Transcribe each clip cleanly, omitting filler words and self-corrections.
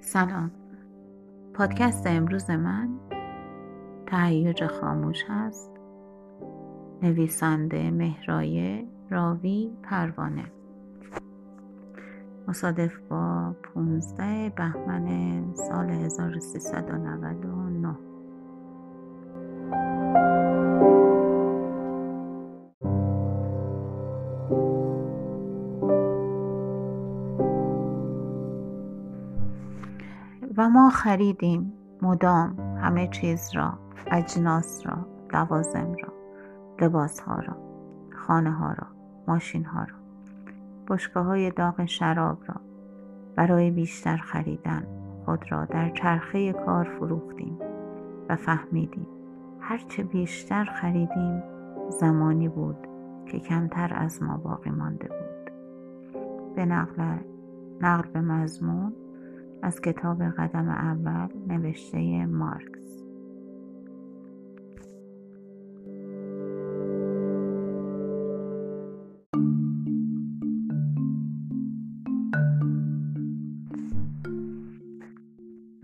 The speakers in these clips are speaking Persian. سلام. پادکست امروز من تهییج خاموش هست. نویسنده مهرایه، راوی پروانه. مصادف با 15 بهمن سال 1399. و ما خریدیم مدام همه چیز را، اجناس را، لوازم را، لباس ها را، خانه ها را، ماشین ها را، بشکه های داغ شراب را، برای بیشتر خریدن خود را در چرخه کار فروختیم و فهمیدیم هرچه بیشتر خریدیم زمانی بود که کمتر از ما باقی مانده بود. به نقل به مضمون از کتاب قدم اول نوشته مارکس.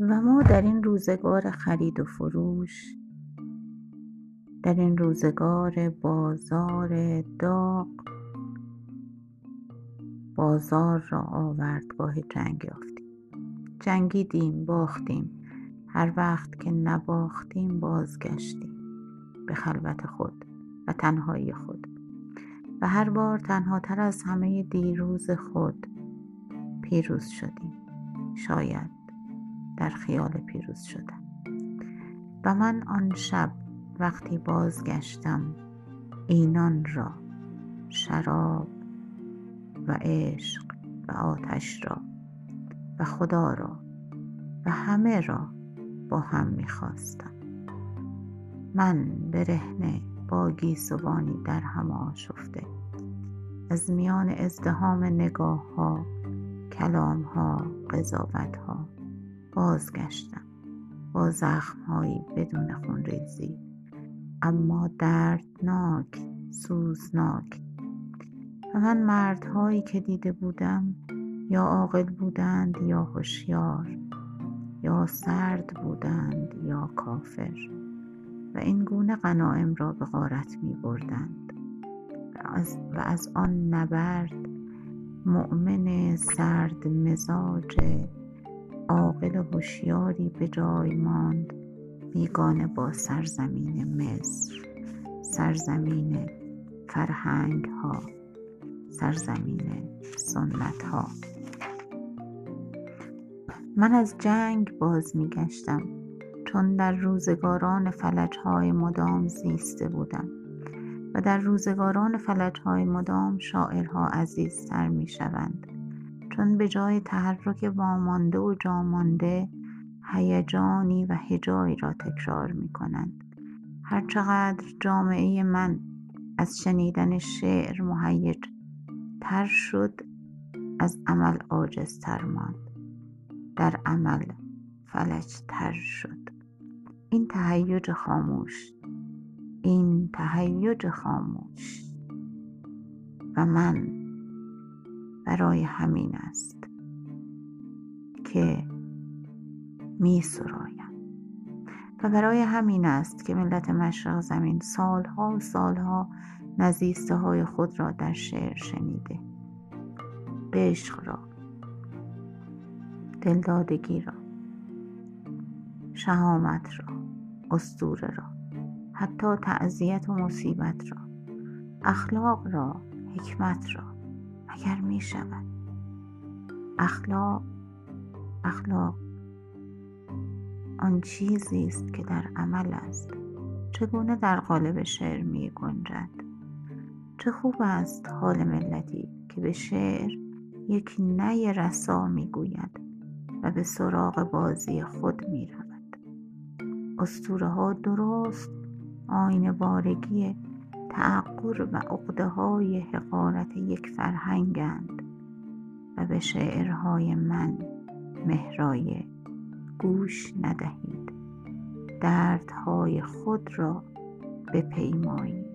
و ما در این روزگار خرید و فروش، در این روزگار بازار داغ، بازار را آوردگاه جنگ یافتیم. جنگیدیم، باختیم، هر وقت که نباختیم بازگشتیم به خلوت خود و تنهایی خود و هر بار تنهاتر از همه دیروز خود پیروز شدیم، شاید در خیال پیروز شدم. و من آن شب وقتی بازگشتم اینان را، شراب و عشق و آتش را و خدا را و همه را با هم می‌خواستم. من برهنه با گیسوانی در هم آشفته، از میان ازدحام نگاه‌ها، کلام‌ها، قضاوت‌ها بازگشتم با زخم‌هایی بدون خونریزی، اما دردناک، سوزناک. و من مردهایی که دیده بودم یا عاقل بودند یا هوشیار، یا سرد بودند یا کافر، و این گونه غنایم را به غارت می بردند و از آن نبرد مؤمن سرد مزاج عاقل و هوشیاری به جای ماند، بیگانه با سرزمین مصر، سرزمین فرهنگ ها، سرزمین سنت ها. من از جنگ باز می گشتم چون در روزگاران فلج‌های مدام زیسته بودم و در روزگاران فلج‌های مدام شاعرها عزیزتر می شوند، چون به جای تحرک وامانده و جامانده هیجانی و هجایی را تکرار می کنند. هرچقدر جامعه من از شنیدن شعر مهیج تر شد، از عمل عاجزتر ماند، در عمل فلج‌تر شد. این تهیج خاموش و من برای همین است که می سرایم و برای همین است که ملت مشرق زمین سالها و سالها نزیسته های خود را در شعر شنیده، عشق را، دلدادگی را، شهامت را، اسطوره را، حتی تعزیت و مصیبت را، اخلاق را، حکمت را. مگر می شود اخلاق آن چیزی است که در عمل است، چگونه در قالب شعر می گنجد؟ چه خوب است حال ملتی که به شعر یک نی رسا می گوید و به سراغ بازی خود می رود. اسطوره ها درست آینه بارگی تعقر و عقده های حقارت یک فرهنگند و به شعرهای من مهرایه گوش ندهید، دردهای خود را بپیمایید.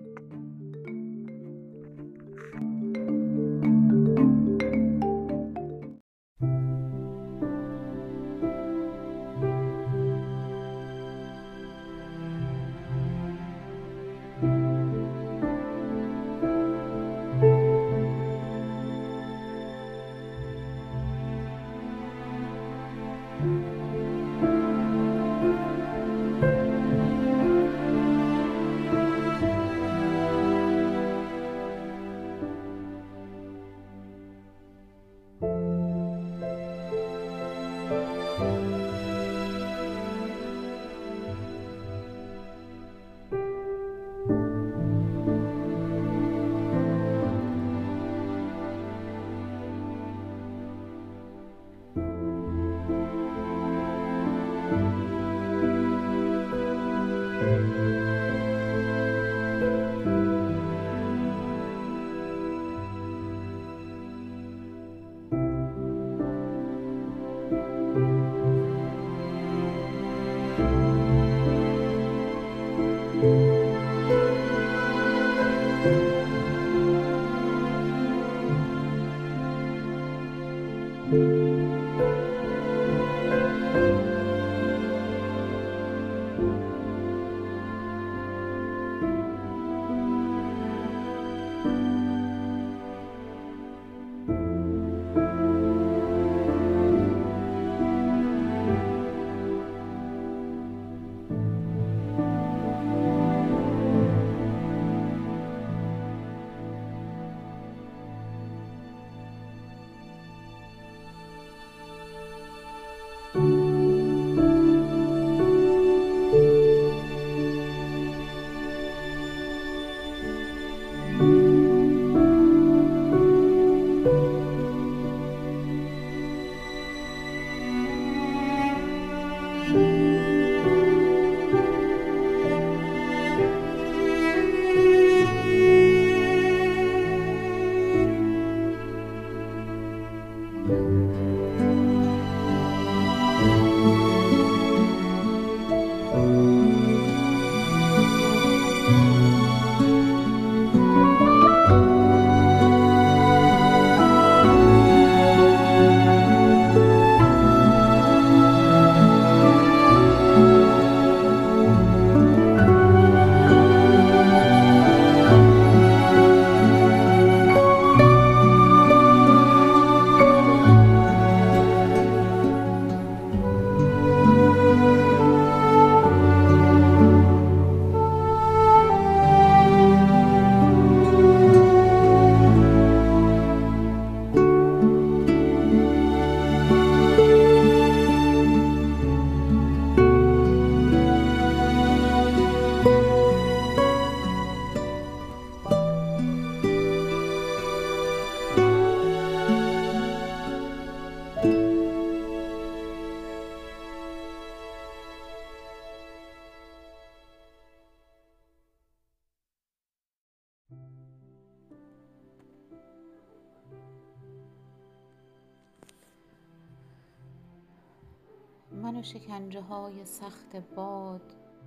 منو شکنجه های سخت باد،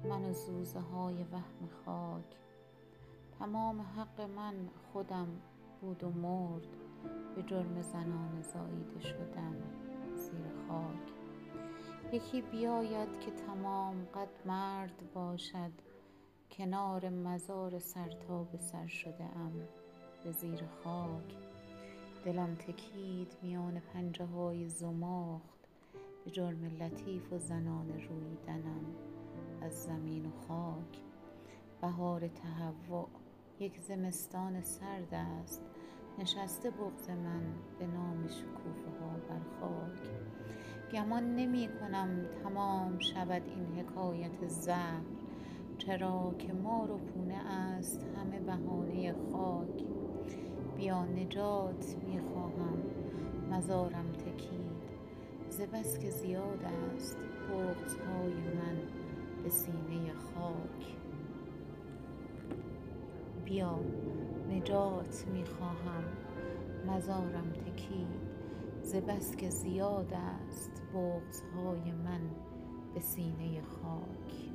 منو زوزه های وهم خاک، تمام حق من خودم بود و مرد، به جرم زنان زاییده شدم زیر خاک. یکی بیاید که تمام قد مرد باشد، کنار مزار سر تا به سر شده ام به زیر خاک. دلم تکید میان پنجه های زماخ، به جرم لطیف و زنان رویدنم از زمین و خاک. بهار تهوع یک زمستان سرد است، نشسته بغض من به نام شکوفه ها بر خاک. گمان نمی کنم تمام شود این حکایت زهر، چرا که مار و پونه است همه بهانه خاک. بیا نجات می خواهم مزارم تکی، ز بس که زیاد است بغض‌های من به سینه خاک. بیا نجات می‌خواهم مزارم تکید، ز بس که زیاد است بغض‌های من به سینه خاک.